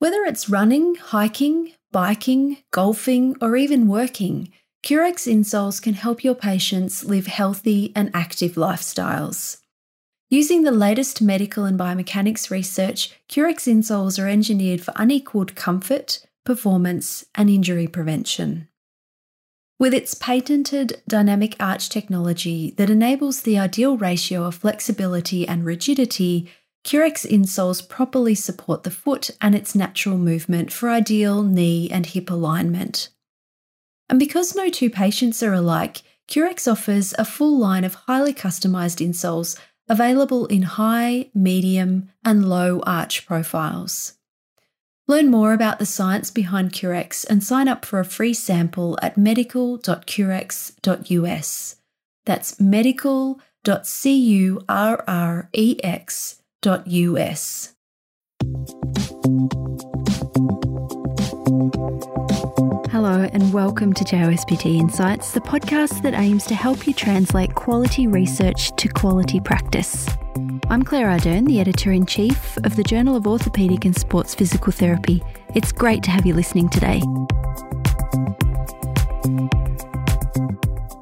Whether it's running, hiking, biking, golfing, or even working, Currex insoles can help your patients live healthy and active lifestyles. Using the latest medical and biomechanics research, Currex insoles are engineered for unequalled comfort, performance, and injury prevention. With its patented dynamic arch technology that enables the ideal ratio of flexibility and rigidity, Currex insoles properly support the foot and its natural movement for ideal knee and hip alignment. And because no two patients are alike, Currex offers a full line of highly customised insoles available in high, medium, and low arch profiles. Learn more about the science behind Currex and sign up for a free sample at medical.currex.us. That's medical.currex.us. Hello and welcome to JOSPT Insights, the podcast that aims to help you translate quality research to quality practice. I'm Claire Ardern, the Editor-in-Chief of the Journal of Orthopaedic and Sports Physical Therapy. It's great to have you listening today.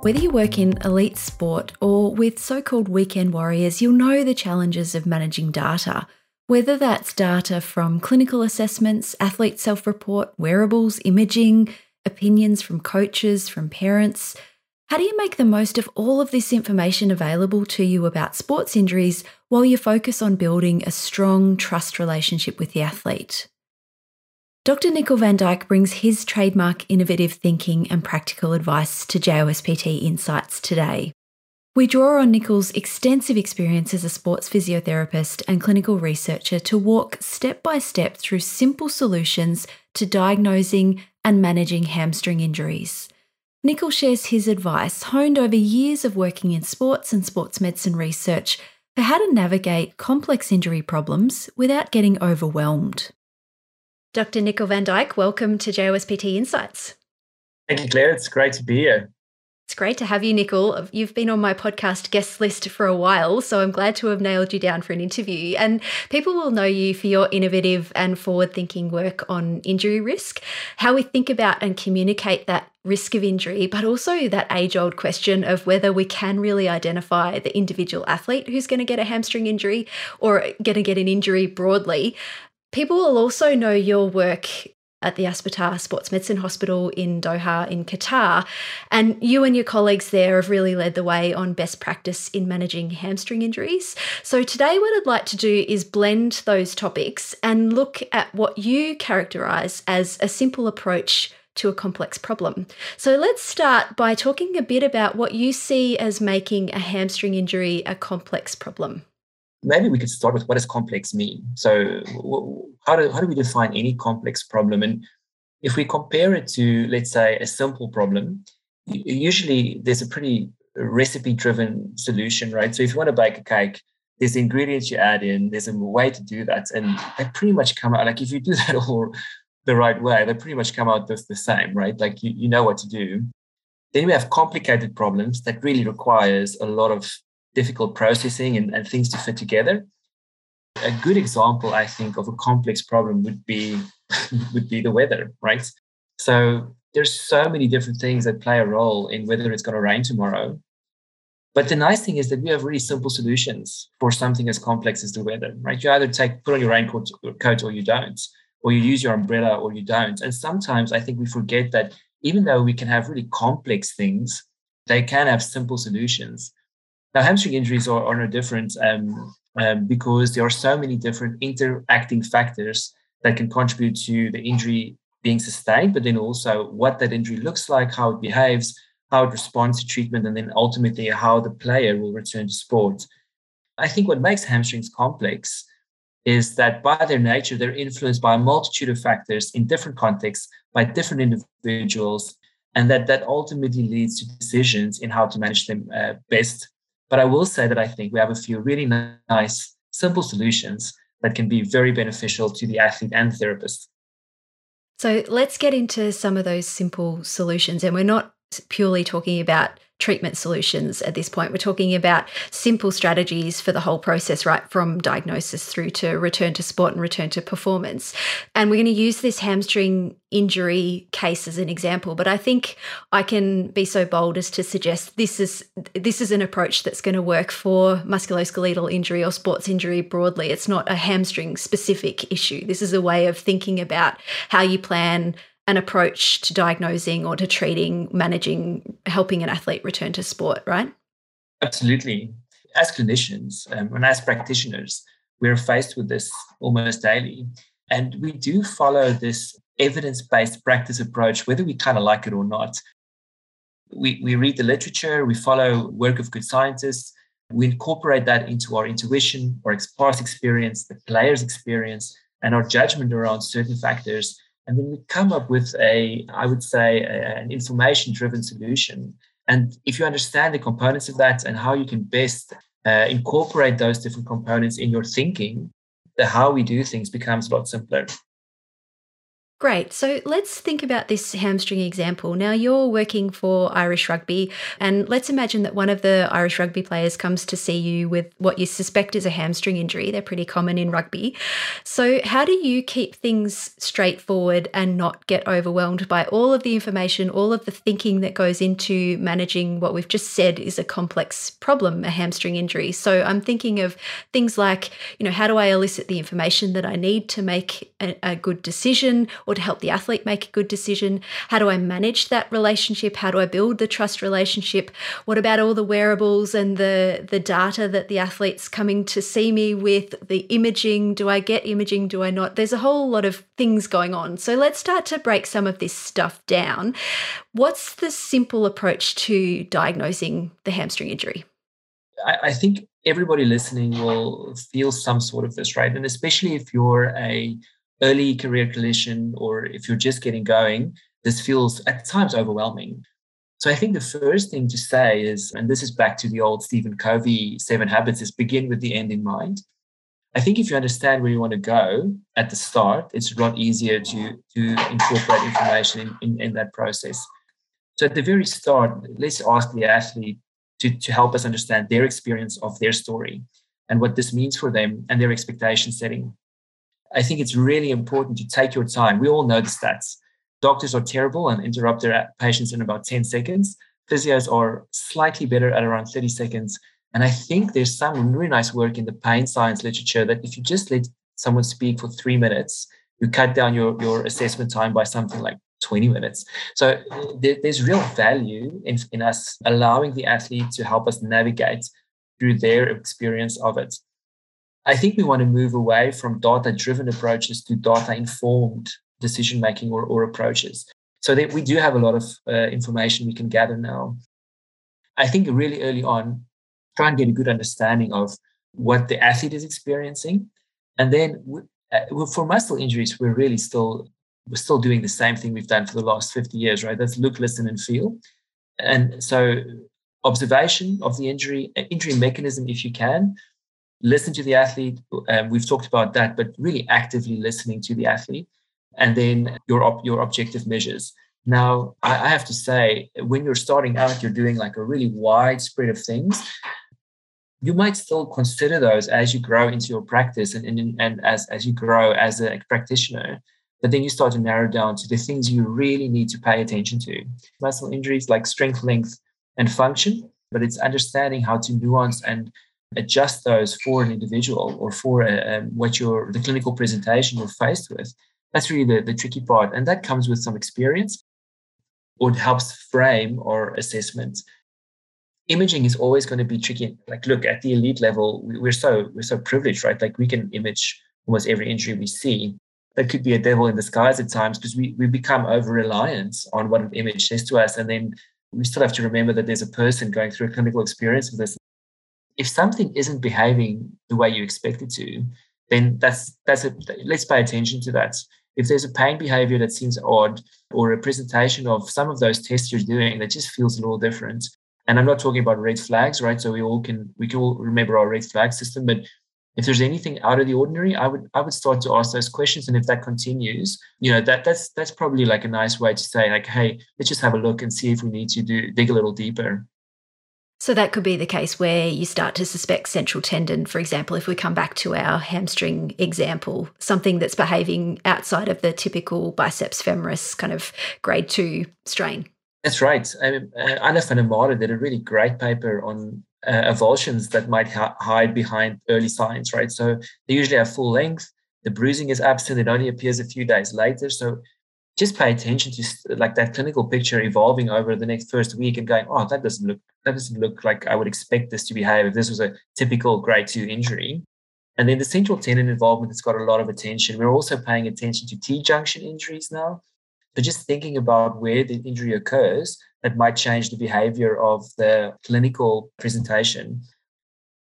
Whether you work in elite sport or with so-called weekend warriors, you'll know the challenges of managing data. Whether that's data from clinical assessments, athlete self-report, wearables, imaging, opinions from coaches, from parents. How do you make the most of all of this information available to you about sports injuries while you focus on building a strong trust relationship with the athlete? Dr. Nicol Van Dyke brings his trademark innovative thinking and practical advice to JOSPT Insights today. We draw on Nicol's extensive experience as a sports physiotherapist and clinical researcher to walk step by step through simple solutions to diagnosing and managing hamstring injuries. Nicol shares his advice, honed over years of working in sports and sports medicine research, for how to navigate complex injury problems without getting overwhelmed. Dr. Nicol Van Dyke, welcome to JOSPT Insights. Thank you, Claire. It's great to be here. It's great to have you, Nicol. You've been on my podcast guest list for a while, so I'm glad to have nailed you down for an interview. And people will know you for your innovative and forward-thinking work on injury risk, how we think about and communicate that risk of injury, but also that age-old question of whether we can really identify the individual athlete who's going to get a hamstring injury or going to get an injury broadly. People will also know your work at the Aspetar Sports Medicine Hospital in Doha in Qatar. And you and your colleagues there have really led the way on best practice in managing hamstring injuries. So today what I'd like to do is blend those topics and look at what you characterise as a simple approach to a complex problem. So let's start by talking a bit about what you see as making a hamstring injury a complex problem. Maybe we could start with, what does complex mean? So how do we define any complex problem? And if we compare it to, let's say, a simple problem, usually there's a pretty recipe-driven solution, right? So if you want to bake a cake, there's ingredients you add in, there's a way to do that. And they pretty much come out, like if you do that all the right way, they pretty much come out just the same, right? Like you know what to do. Then we have complicated problems that really requires a lot of difficult processing and things to fit together. A good example, I think, of a complex problem would be the weather, right? So there's so many different things that play a role in whether it's going to rain tomorrow. But the nice thing is that we have really simple solutions for something as complex as the weather, right? You either put on your raincoat or you don't, or you use your umbrella or you don't. And sometimes I think we forget that even though we can have really complex things, they can have simple solutions. Now, hamstring injuries are no different because there are so many different interacting factors that can contribute to the injury being sustained, but then also what that injury looks like, how it behaves, how it responds to treatment, and then ultimately how the player will return to sport. I think what makes hamstrings complex is that by their nature, they're influenced by a multitude of factors in different contexts, by different individuals, and that ultimately leads to decisions in how to manage them best. But I will say that I think we have a few really nice, simple solutions that can be very beneficial to the athlete and the therapist. So let's get into some of those simple solutions. And we're not purely talking about treatment solutions at this point. We're talking about simple strategies for the whole process, right from diagnosis through to return to sport and return to performance. And we're going to use this hamstring injury case as an example, but I think I can be so bold as to suggest this is an approach that's going to work for musculoskeletal injury or sports injury broadly. It's not a hamstring specific issue. This is a way of thinking about how you plan an approach to diagnosing or to treating, managing, helping an athlete return to sport, right? Absolutely. As clinicians and as practitioners, we're faced with this almost daily. And we do follow this evidence-based practice approach, whether we kind of like it or not. We read the literature, we follow work of good scientists, we incorporate that into our intuition, our past experience, the player's experience, and our judgment around certain factors. And then we come up with an information-driven solution. And if you understand the components of that and how you can best incorporate those different components in your thinking, the how we do things becomes a lot simpler. Great. So let's think about this hamstring example. Now you're working for Irish Rugby, and let's imagine that one of the Irish Rugby players comes to see you with what you suspect is a hamstring injury. They're pretty common in rugby. So how do you keep things straightforward and not get overwhelmed by all of the information, all of the thinking that goes into managing what we've just said is a complex problem, a hamstring injury? So I'm thinking of things like, how do I elicit the information that I need to make a good decision, or to help the athlete make a good decision? How do I manage that relationship? How do I build the trust relationship? What about all the wearables and the data that the athlete's coming to see me with, the imaging? Do I get imaging? Do I not? There's a whole lot of things going on. So let's start to break some of this stuff down. What's the simple approach to diagnosing the hamstring injury? I think everybody listening will feel some sort of this, right? And especially if you're a early career clinician, or if you're just getting going, this feels at times overwhelming. So I think the first thing to say is, and this is back to the old Stephen Covey 7 habits, is begin with the end in mind. I think if you understand where you want to go at the start, it's a lot easier to incorporate information in that process. So at the very start, let's ask the athlete to help us understand their experience of their story and what this means for them and their expectation setting. I think it's really important to take your time. We all know the stats. Doctors are terrible and interrupt their patients in about 10 seconds. Physios are slightly better at around 30 seconds. And I think there's some really nice work in the pain science literature that if you just let someone speak for 3 minutes, you cut down your assessment time by something like 20 minutes. So there's real value in us allowing the athlete to help us navigate through their experience of it. I think we want to move away from data-driven approaches to data-informed decision-making or approaches, so that we do have a lot of information we can gather now. I think really early on, try and get a good understanding of what the athlete is experiencing. And then for muscle injuries, we're still doing the same thing we've done for the last 50 years, right? That's look, listen, and feel. And so observation of the injury mechanism if you can, listen to the athlete. We've talked about that, but really actively listening to the athlete, and then your objective measures. Now, I have to say, when you're starting out, you're doing like a really wide spread of things. You might still consider those as you grow into your practice and as you grow as a practitioner, but then you start to narrow down to the things you really need to pay attention to. Muscle injuries like strength, length, and function, but it's understanding how to nuance and adjust those for an individual or for the clinical presentation you're faced with. That's really the tricky part. And that comes with some experience, or it helps frame our assessment. Imaging is always going to be tricky. Like, look, at the elite level, we're so privileged, right? Like, we can image almost every injury we see. That could be a devil in disguise at times, because we become over-reliant on what an image says to us. And then we still have to remember that there's a person going through a clinical experience with this. If something isn't behaving the way you expect it to, then let's pay attention to that. If there's a pain behavior that seems odd, or a presentation of some of those tests you're doing that just feels a little different, and I'm not talking about red flags, right? So we can all remember our red flag system, but if there's anything out of the ordinary, I would start to ask those questions. And if that continues, that's probably like a nice way to say, like, hey, let's just have a look and see if we need to dig a little deeper. So that could be the case where you start to suspect central tendon, for example, if we come back to our hamstring example, something that's behaving outside of the typical biceps femoris kind of grade 2 strain. That's right. Aleph and Amato did a really great paper on avulsions that might hide behind early signs, right? So they usually have full length. The bruising is absent. It only appears a few days later. So just pay attention to like that clinical picture evolving over the next first week and going, oh, that doesn't look like I would expect this to behave if this was a typical grade 2 injury. And then the central tendon involvement has got a lot of attention. We're also paying attention to T-junction injuries now. So just thinking about where the injury occurs, that might change the behavior of the clinical presentation.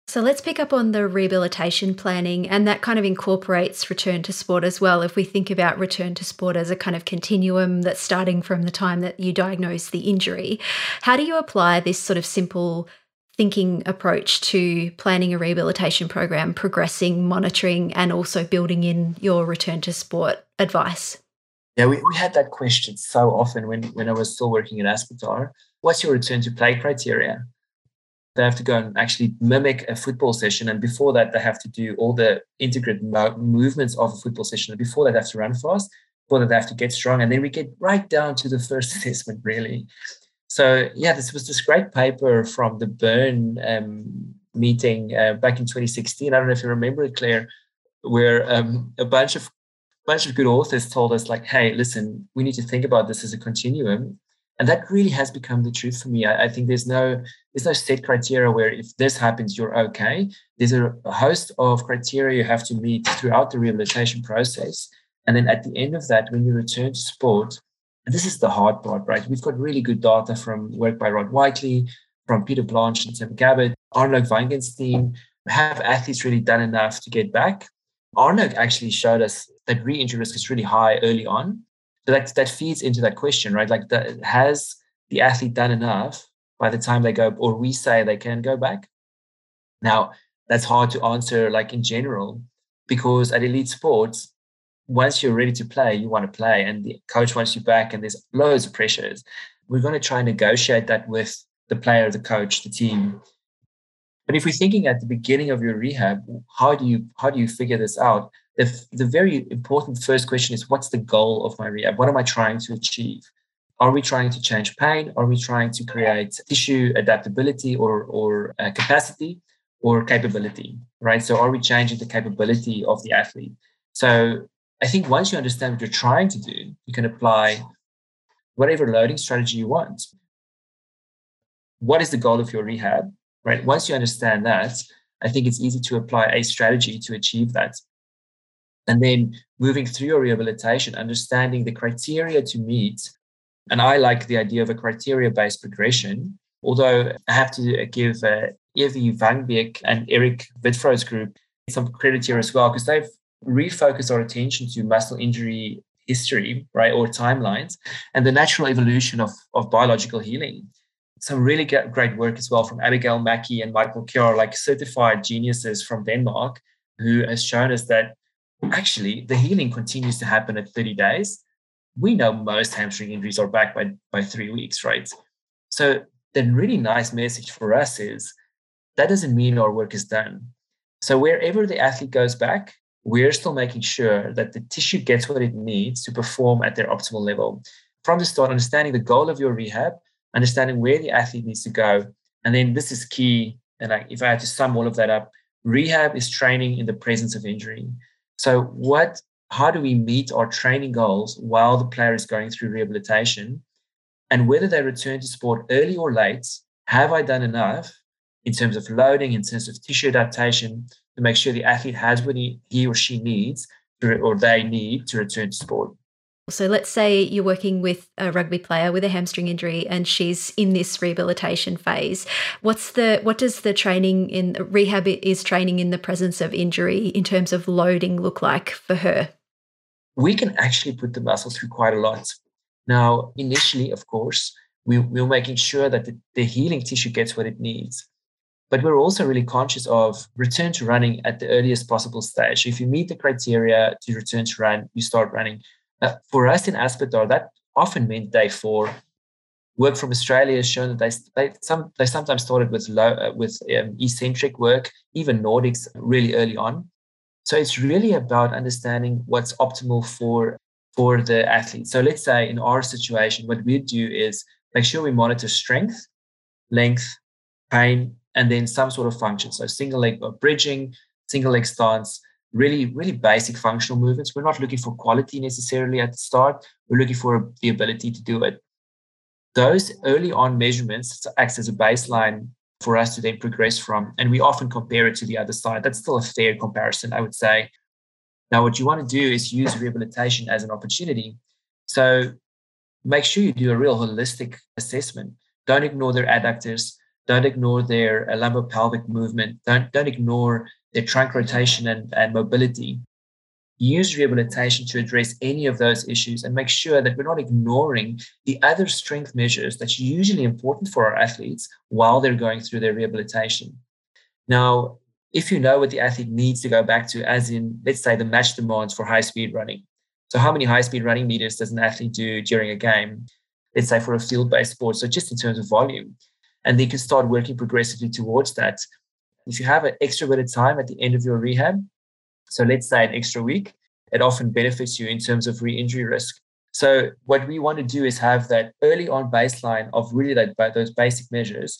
So let's pick up on the rehabilitation planning, and that kind of incorporates return to sport as well. If we think about return to sport as a kind of continuum that's starting from the time that you diagnose the injury, how do you apply this sort of simple thinking approach to planning a rehabilitation program, progressing, monitoring, and also building in your return to sport advice? Yeah, we had that question so often when I was still working at Aspetar. What's your return to play criteria? They have to go and actually mimic a football session. And before that, they have to do all the integrate movements of a football session. And before that, they have to run fast. Before that, they have to get strong. And then we get right down to the first assessment, really. So, yeah, this was this great paper from the Bern meeting back in 2016. I don't know if you remember it, Claire, where a bunch of good authors told us, like, hey, listen, we need to think about this as a continuum. And that really has become the truth for me. I think there's no set criteria where if this happens, you're okay. There's a host of criteria you have to meet throughout the rehabilitation process. And then at the end of that, when you return to sport, and this is the hard part, right? We've got really good data from work by Rod Whiteley, from Peter Blanche and Tim Gabbett, Arnold Weingenstein. Have athletes really done enough to get back? Arnold actually showed us that re-injury risk is really high early on. So that feeds into that question, right? Like, has the athlete done enough by the time they go, or we say they can go back? Now, that's hard to answer, like, in general, because at elite sports, once you're ready to play, you want to play, and the coach wants you back, and there's loads of pressures. We're going to try and negotiate that with the player, the coach, the team. But if we're thinking at the beginning of your rehab, how do you figure this out? The very important first question is, what's the goal of my rehab? What am I trying to achieve? Are we trying to change pain? Are we trying to create tissue adaptability or capacity or capability, right? So are we changing the capability of the athlete? So I think once you understand what you're trying to do, you can apply whatever loading strategy you want. What is the goal of your rehab, right? Once you understand that, I think it's easy to apply a strategy to achieve that. And then moving through your rehabilitation, understanding the criteria to meet. And I like the idea of a criteria-based progression, although I have to give Evie Vangbeek and Eric Whitford's group some credit here as well, because they've refocused our attention to muscle injury history, right, or timelines, and the natural evolution of biological healing. Some really great work as well from Abigail Mackey and Michael Kjaer, like certified geniuses from Denmark, who has shown us that actually, the healing continues to happen at 30 days. We know most hamstring injuries are back by 3 weeks, right? So the really nice message for us is that doesn't mean our work is done. So wherever the athlete goes back, we're still making sure that the tissue gets what it needs to perform at their optimal level. From the start, understanding the goal of your rehab, understanding where the athlete needs to go. And then this is key. And like, if I had to sum all of that up, rehab is training in the presence of injury. So how do we meet our training goals while the player is going through rehabilitation? And whether they return to sport early or late, have I done enough in terms of loading, in terms of tissue adaptation, to make sure the athlete has what he or she needs or they need to return to sport? So let's say you're working with a rugby player with a hamstring injury and she's in this rehabilitation phase. What does the training in rehab is training in the presence of injury in terms of loading look like for her? We can actually put the muscle through quite a lot. Now, initially, of course, we're making sure that the healing tissue gets what it needs. But we're also really conscious of return to running at the earliest possible stage. If you meet the criteria to return to run, you start running. For us in Aspetar, that often meant day 4. work from Australia has shown that they sometimes started with eccentric work, even Nordics really early on. So it's really about understanding what's optimal for the athlete. So let's say in our situation, what we do is make sure we monitor strength, length, pain, and then some sort of function. So single leg or bridging, single leg stance, really, really basic functional movements. We're not looking for quality necessarily at the start. We're looking for the ability to do it. Those early on measurements acts as a baseline for us to then progress from. And we often compare it to the other side. That's still a fair comparison, I would say. Now, what you want to do is use rehabilitation as an opportunity. So make sure you do a real holistic assessment. Don't ignore their adductors. Don't ignore their lumbar pelvic movement. Don't ignore their trunk rotation and mobility. Use rehabilitation to address any of those issues and make sure that we're not ignoring the other strength measures that's usually important for our athletes while they're going through their rehabilitation. Now, if you know what the athlete needs to go back to, as in, let's say, the match demands for high-speed running. So how many high-speed running meters does an athlete do during a game? Let's say for a field-based sport, so just in terms of volume. And they can start working progressively towards that. If you have an extra bit of time at the end of your rehab, so let's say an extra week, it often benefits you in terms of re-injury risk. So what we want to do is have that early on baseline of really those basic measures,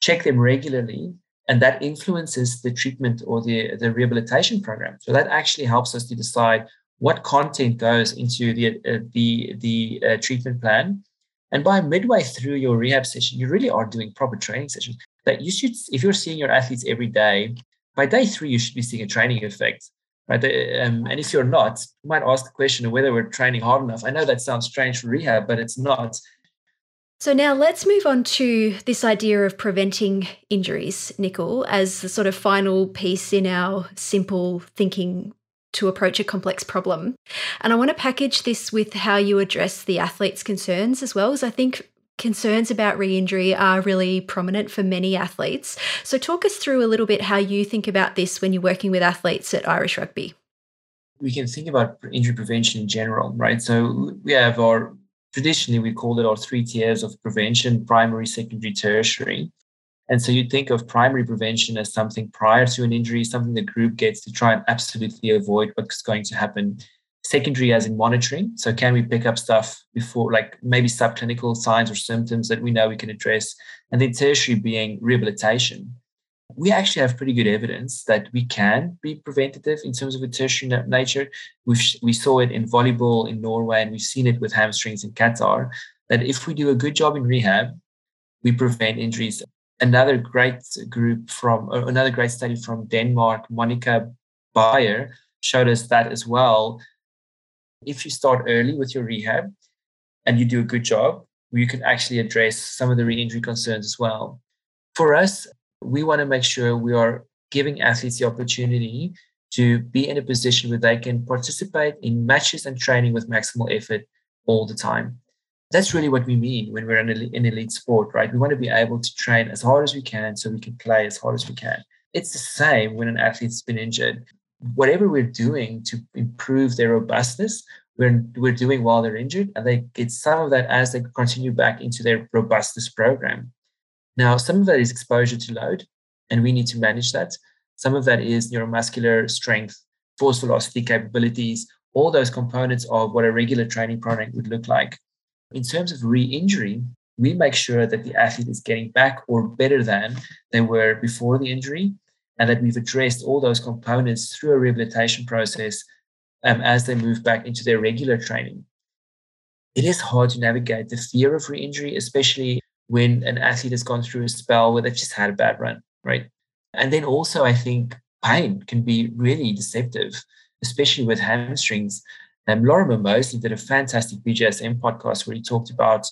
check them regularly, and that influences the treatment or the rehabilitation program. So that actually helps us to decide what content goes into the treatment plan. And by midway through your rehab session, you really are doing proper training sessions. That you should, if you're seeing your athletes every day, by day 3, you should be seeing a training effect. Right? And if you're not, you might ask the question of whether we're training hard enough. I know that sounds strange for rehab, but it's not. So now let's move on to this idea of preventing injuries, Nicol, as the sort of final piece in our simple thinking to approach a complex problem. And I want to package this with how you address the athlete's concerns as well, as I think concerns about re-injury are really prominent for many athletes. So talk us through a little bit how you think about this when you're working with athletes at Irish Rugby. We can think about injury prevention in general, right? So we have traditionally we called it our 3 tiers of prevention: primary, secondary, tertiary. And so you think of primary prevention as something prior to an injury, something the group gets to try and absolutely avoid what's going to happen. Secondary as in monitoring. So can we pick up stuff before, like maybe subclinical signs or symptoms that we know we can address? And then tertiary being rehabilitation. We actually have pretty good evidence that we can be preventative in terms of a tertiary nature. We saw it in volleyball in Norway, and we've seen it with hamstrings in Qatar, that if we do a good job in rehab, we prevent injuries. Another great study from Denmark, Monica Bayer, showed us that as well. If you start early with your rehab and you do a good job, you can actually address some of the re-injury concerns as well. For us, we want to make sure we are giving athletes the opportunity to be in a position where they can participate in matches and training with maximal effort all the time. That's really what we mean when we're in elite sport, right? We want to be able to train as hard as we can so we can play as hard as we can. It's the same when an athlete's been injured. Whatever we're doing to improve their robustness, we're doing while they're injured, and they get some of that as they continue back into their robustness program. Now, some of that is exposure to load, and we need to manage that. Some of that is neuromuscular strength, force velocity capabilities, all those components of what a regular training program would look like. In terms of re-injury, we make sure that the athlete is getting back or better than they were before the injury, and that we've addressed all those components through a rehabilitation process as they move back into their regular training. It is hard to navigate the fear of re-injury, especially when an athlete has gone through a spell where they've just had a bad run, right? And then also, I think pain can be really deceptive, especially with hamstrings. Lorimer Moseley did a fantastic BJSM podcast where he talked about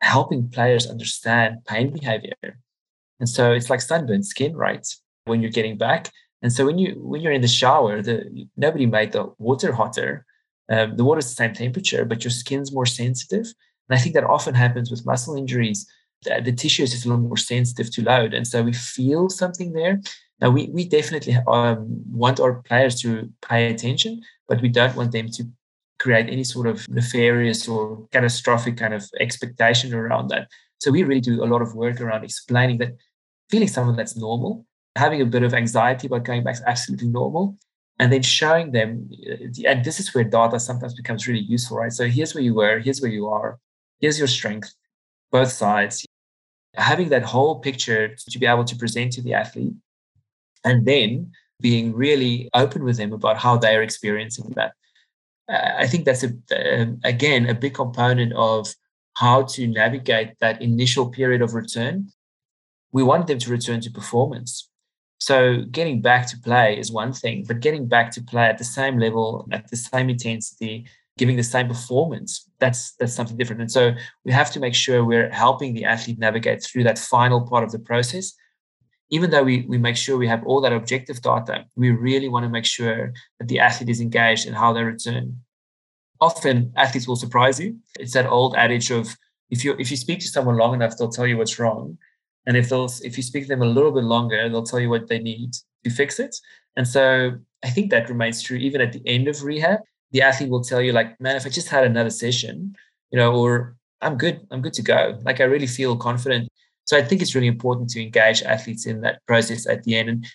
helping players understand pain behavior. And so it's like sunburned skin, right? When you're getting back. And so when you're in the shower, nobody made the water hotter. The water's the same temperature, but your skin's more sensitive. And I think that often happens with muscle injuries. The tissue is just a little more sensitive to load. And so we feel something there. Now, we definitely want our players to pay attention, but we don't want them to create any sort of nefarious or catastrophic kind of expectation around that. So we really do a lot of work around explaining that feeling something that's normal, having a bit of anxiety about going back is absolutely normal, and then showing them, and this is where data sometimes becomes really useful, right? So here's where you were, here's where you are, here's your strength, both sides. Having that whole picture to be able to present to the athlete, and then being really open with them about how they are experiencing that. I think that's, again, a big component of how to navigate that initial period of return. We want them to return to performance. So getting back to play is one thing, but getting back to play at the same level, at the same intensity, giving the same performance, that's something different. And so we have to make sure we're helping the athlete navigate through that final part of the process. Even though we make sure we have all that objective data, we really want to make sure that the athlete is engaged in how they return. Often athletes will surprise you. It's that old adage of if you speak to someone long enough, they'll tell you what's wrong. And if you speak to them a little bit longer, they'll tell you what they need to fix it. And so I think that remains true even at the end of rehab. The athlete will tell you, like, man, if I just had another session, or I'm good to go. Like, I really feel confident. So I think it's really important to engage athletes in that process at the end. And,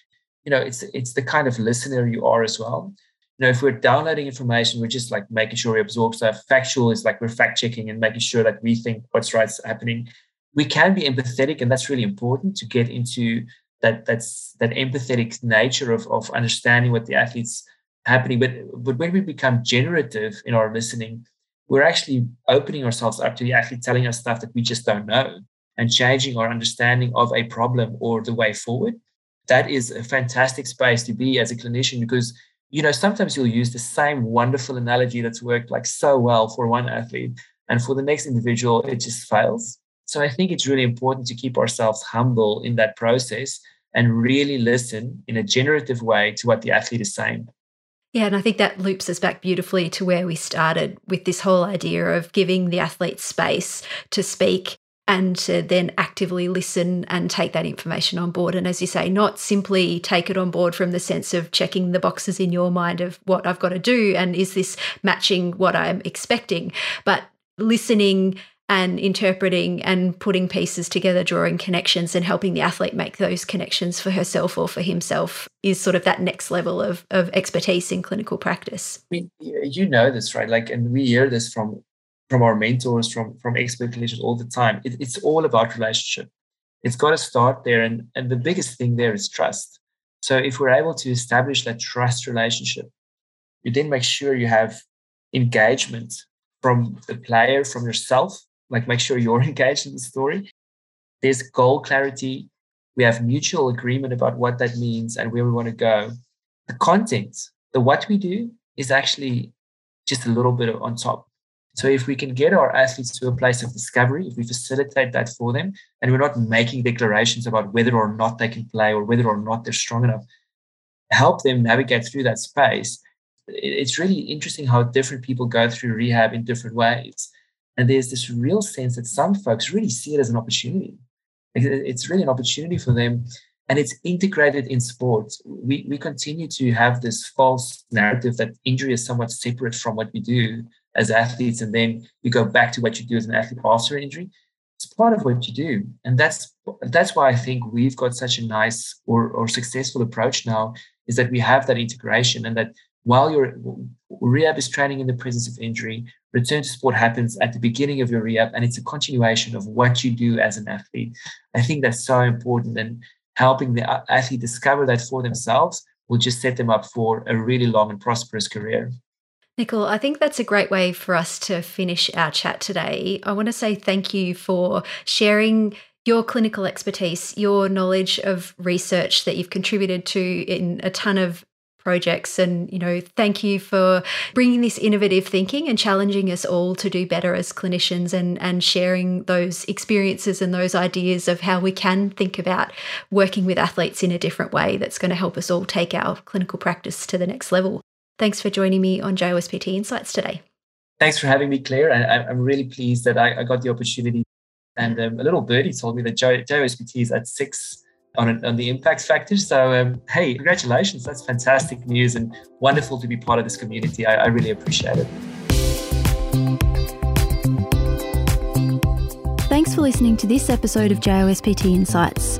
it's the kind of listener you are as well. If we're downloading information, we're just like making sure we absorb stuff. Factual is like we're fact checking and making sure that we think what's right is happening. We can be empathetic, and that's really important to get into that empathetic nature of understanding what the athlete's happening. But when we become generative in our listening, we're actually opening ourselves up to the athlete telling us stuff that we just don't know, and changing our understanding of a problem or the way forward. That is a fantastic space to be as a clinician, because, sometimes you'll use the same wonderful analogy that's worked like so well for one athlete, and for the next individual, it just fails. So I think it's really important to keep ourselves humble in that process and really listen in a generative way to what the athlete is saying. Yeah, and I think that loops us back beautifully to where we started with this whole idea of giving the athlete space to speak and to then actively listen and take that information on board. And as you say, not simply take it on board from the sense of checking the boxes in your mind of what I've got to do and is this matching what I'm expecting, but listening and interpreting and putting pieces together, drawing connections and helping the athlete make those connections for herself or for himself is sort of that next level of expertise in clinical practice. I mean, this, right? Like, and we hear this from our mentors, from expert clinicians all the time. It's all about relationship. It's got to start there. And the biggest thing there is trust. So if we're able to establish that trust relationship, you then make sure you have engagement from the player, from yourself, like make sure you're engaged in the story. There's goal clarity. We have mutual agreement about what that means and where we want to go. The content, the what we do is actually just a little bit on top. So if we can get our athletes to a place of discovery, if we facilitate that for them, and we're not making declarations about whether or not they can play or whether or not they're strong enough, help them navigate through that space. It's really interesting how different people go through rehab in different ways. And there's this real sense that some folks really see it as an opportunity. It's really an opportunity for them. And it's integrated in sports. We continue to have this false narrative that injury is somewhat separate from what we do as athletes, and then you go back to what you do as an athlete after injury. It's part of what you do. And that's why I think we've got such a nice or successful approach now, is that we have that integration, and that while your rehab is training in the presence of injury, return to sport happens at the beginning of your rehab, and it's a continuation of what you do as an athlete. I think that's so important, and helping the athlete discover that for themselves will just set them up for a really long and prosperous career. Nicol, I think that's a great way for us to finish our chat today. I want to say thank you for sharing your clinical expertise, your knowledge of research that you've contributed to in a ton of projects. And, thank you for bringing this innovative thinking and challenging us all to do better as clinicians and sharing those experiences and those ideas of how we can think about working with athletes in a different way that's going to help us all take our clinical practice to the next level. Thanks for joining me on JOSPT Insights today. Thanks for having me, Claire. And I'm really pleased that I got the opportunity. And a little birdie told me that JOSPT is at 6 on the impact factor. So, hey, congratulations. That's fantastic news and wonderful to be part of this community. I really appreciate it. listening to this episode of JOSPT Insights.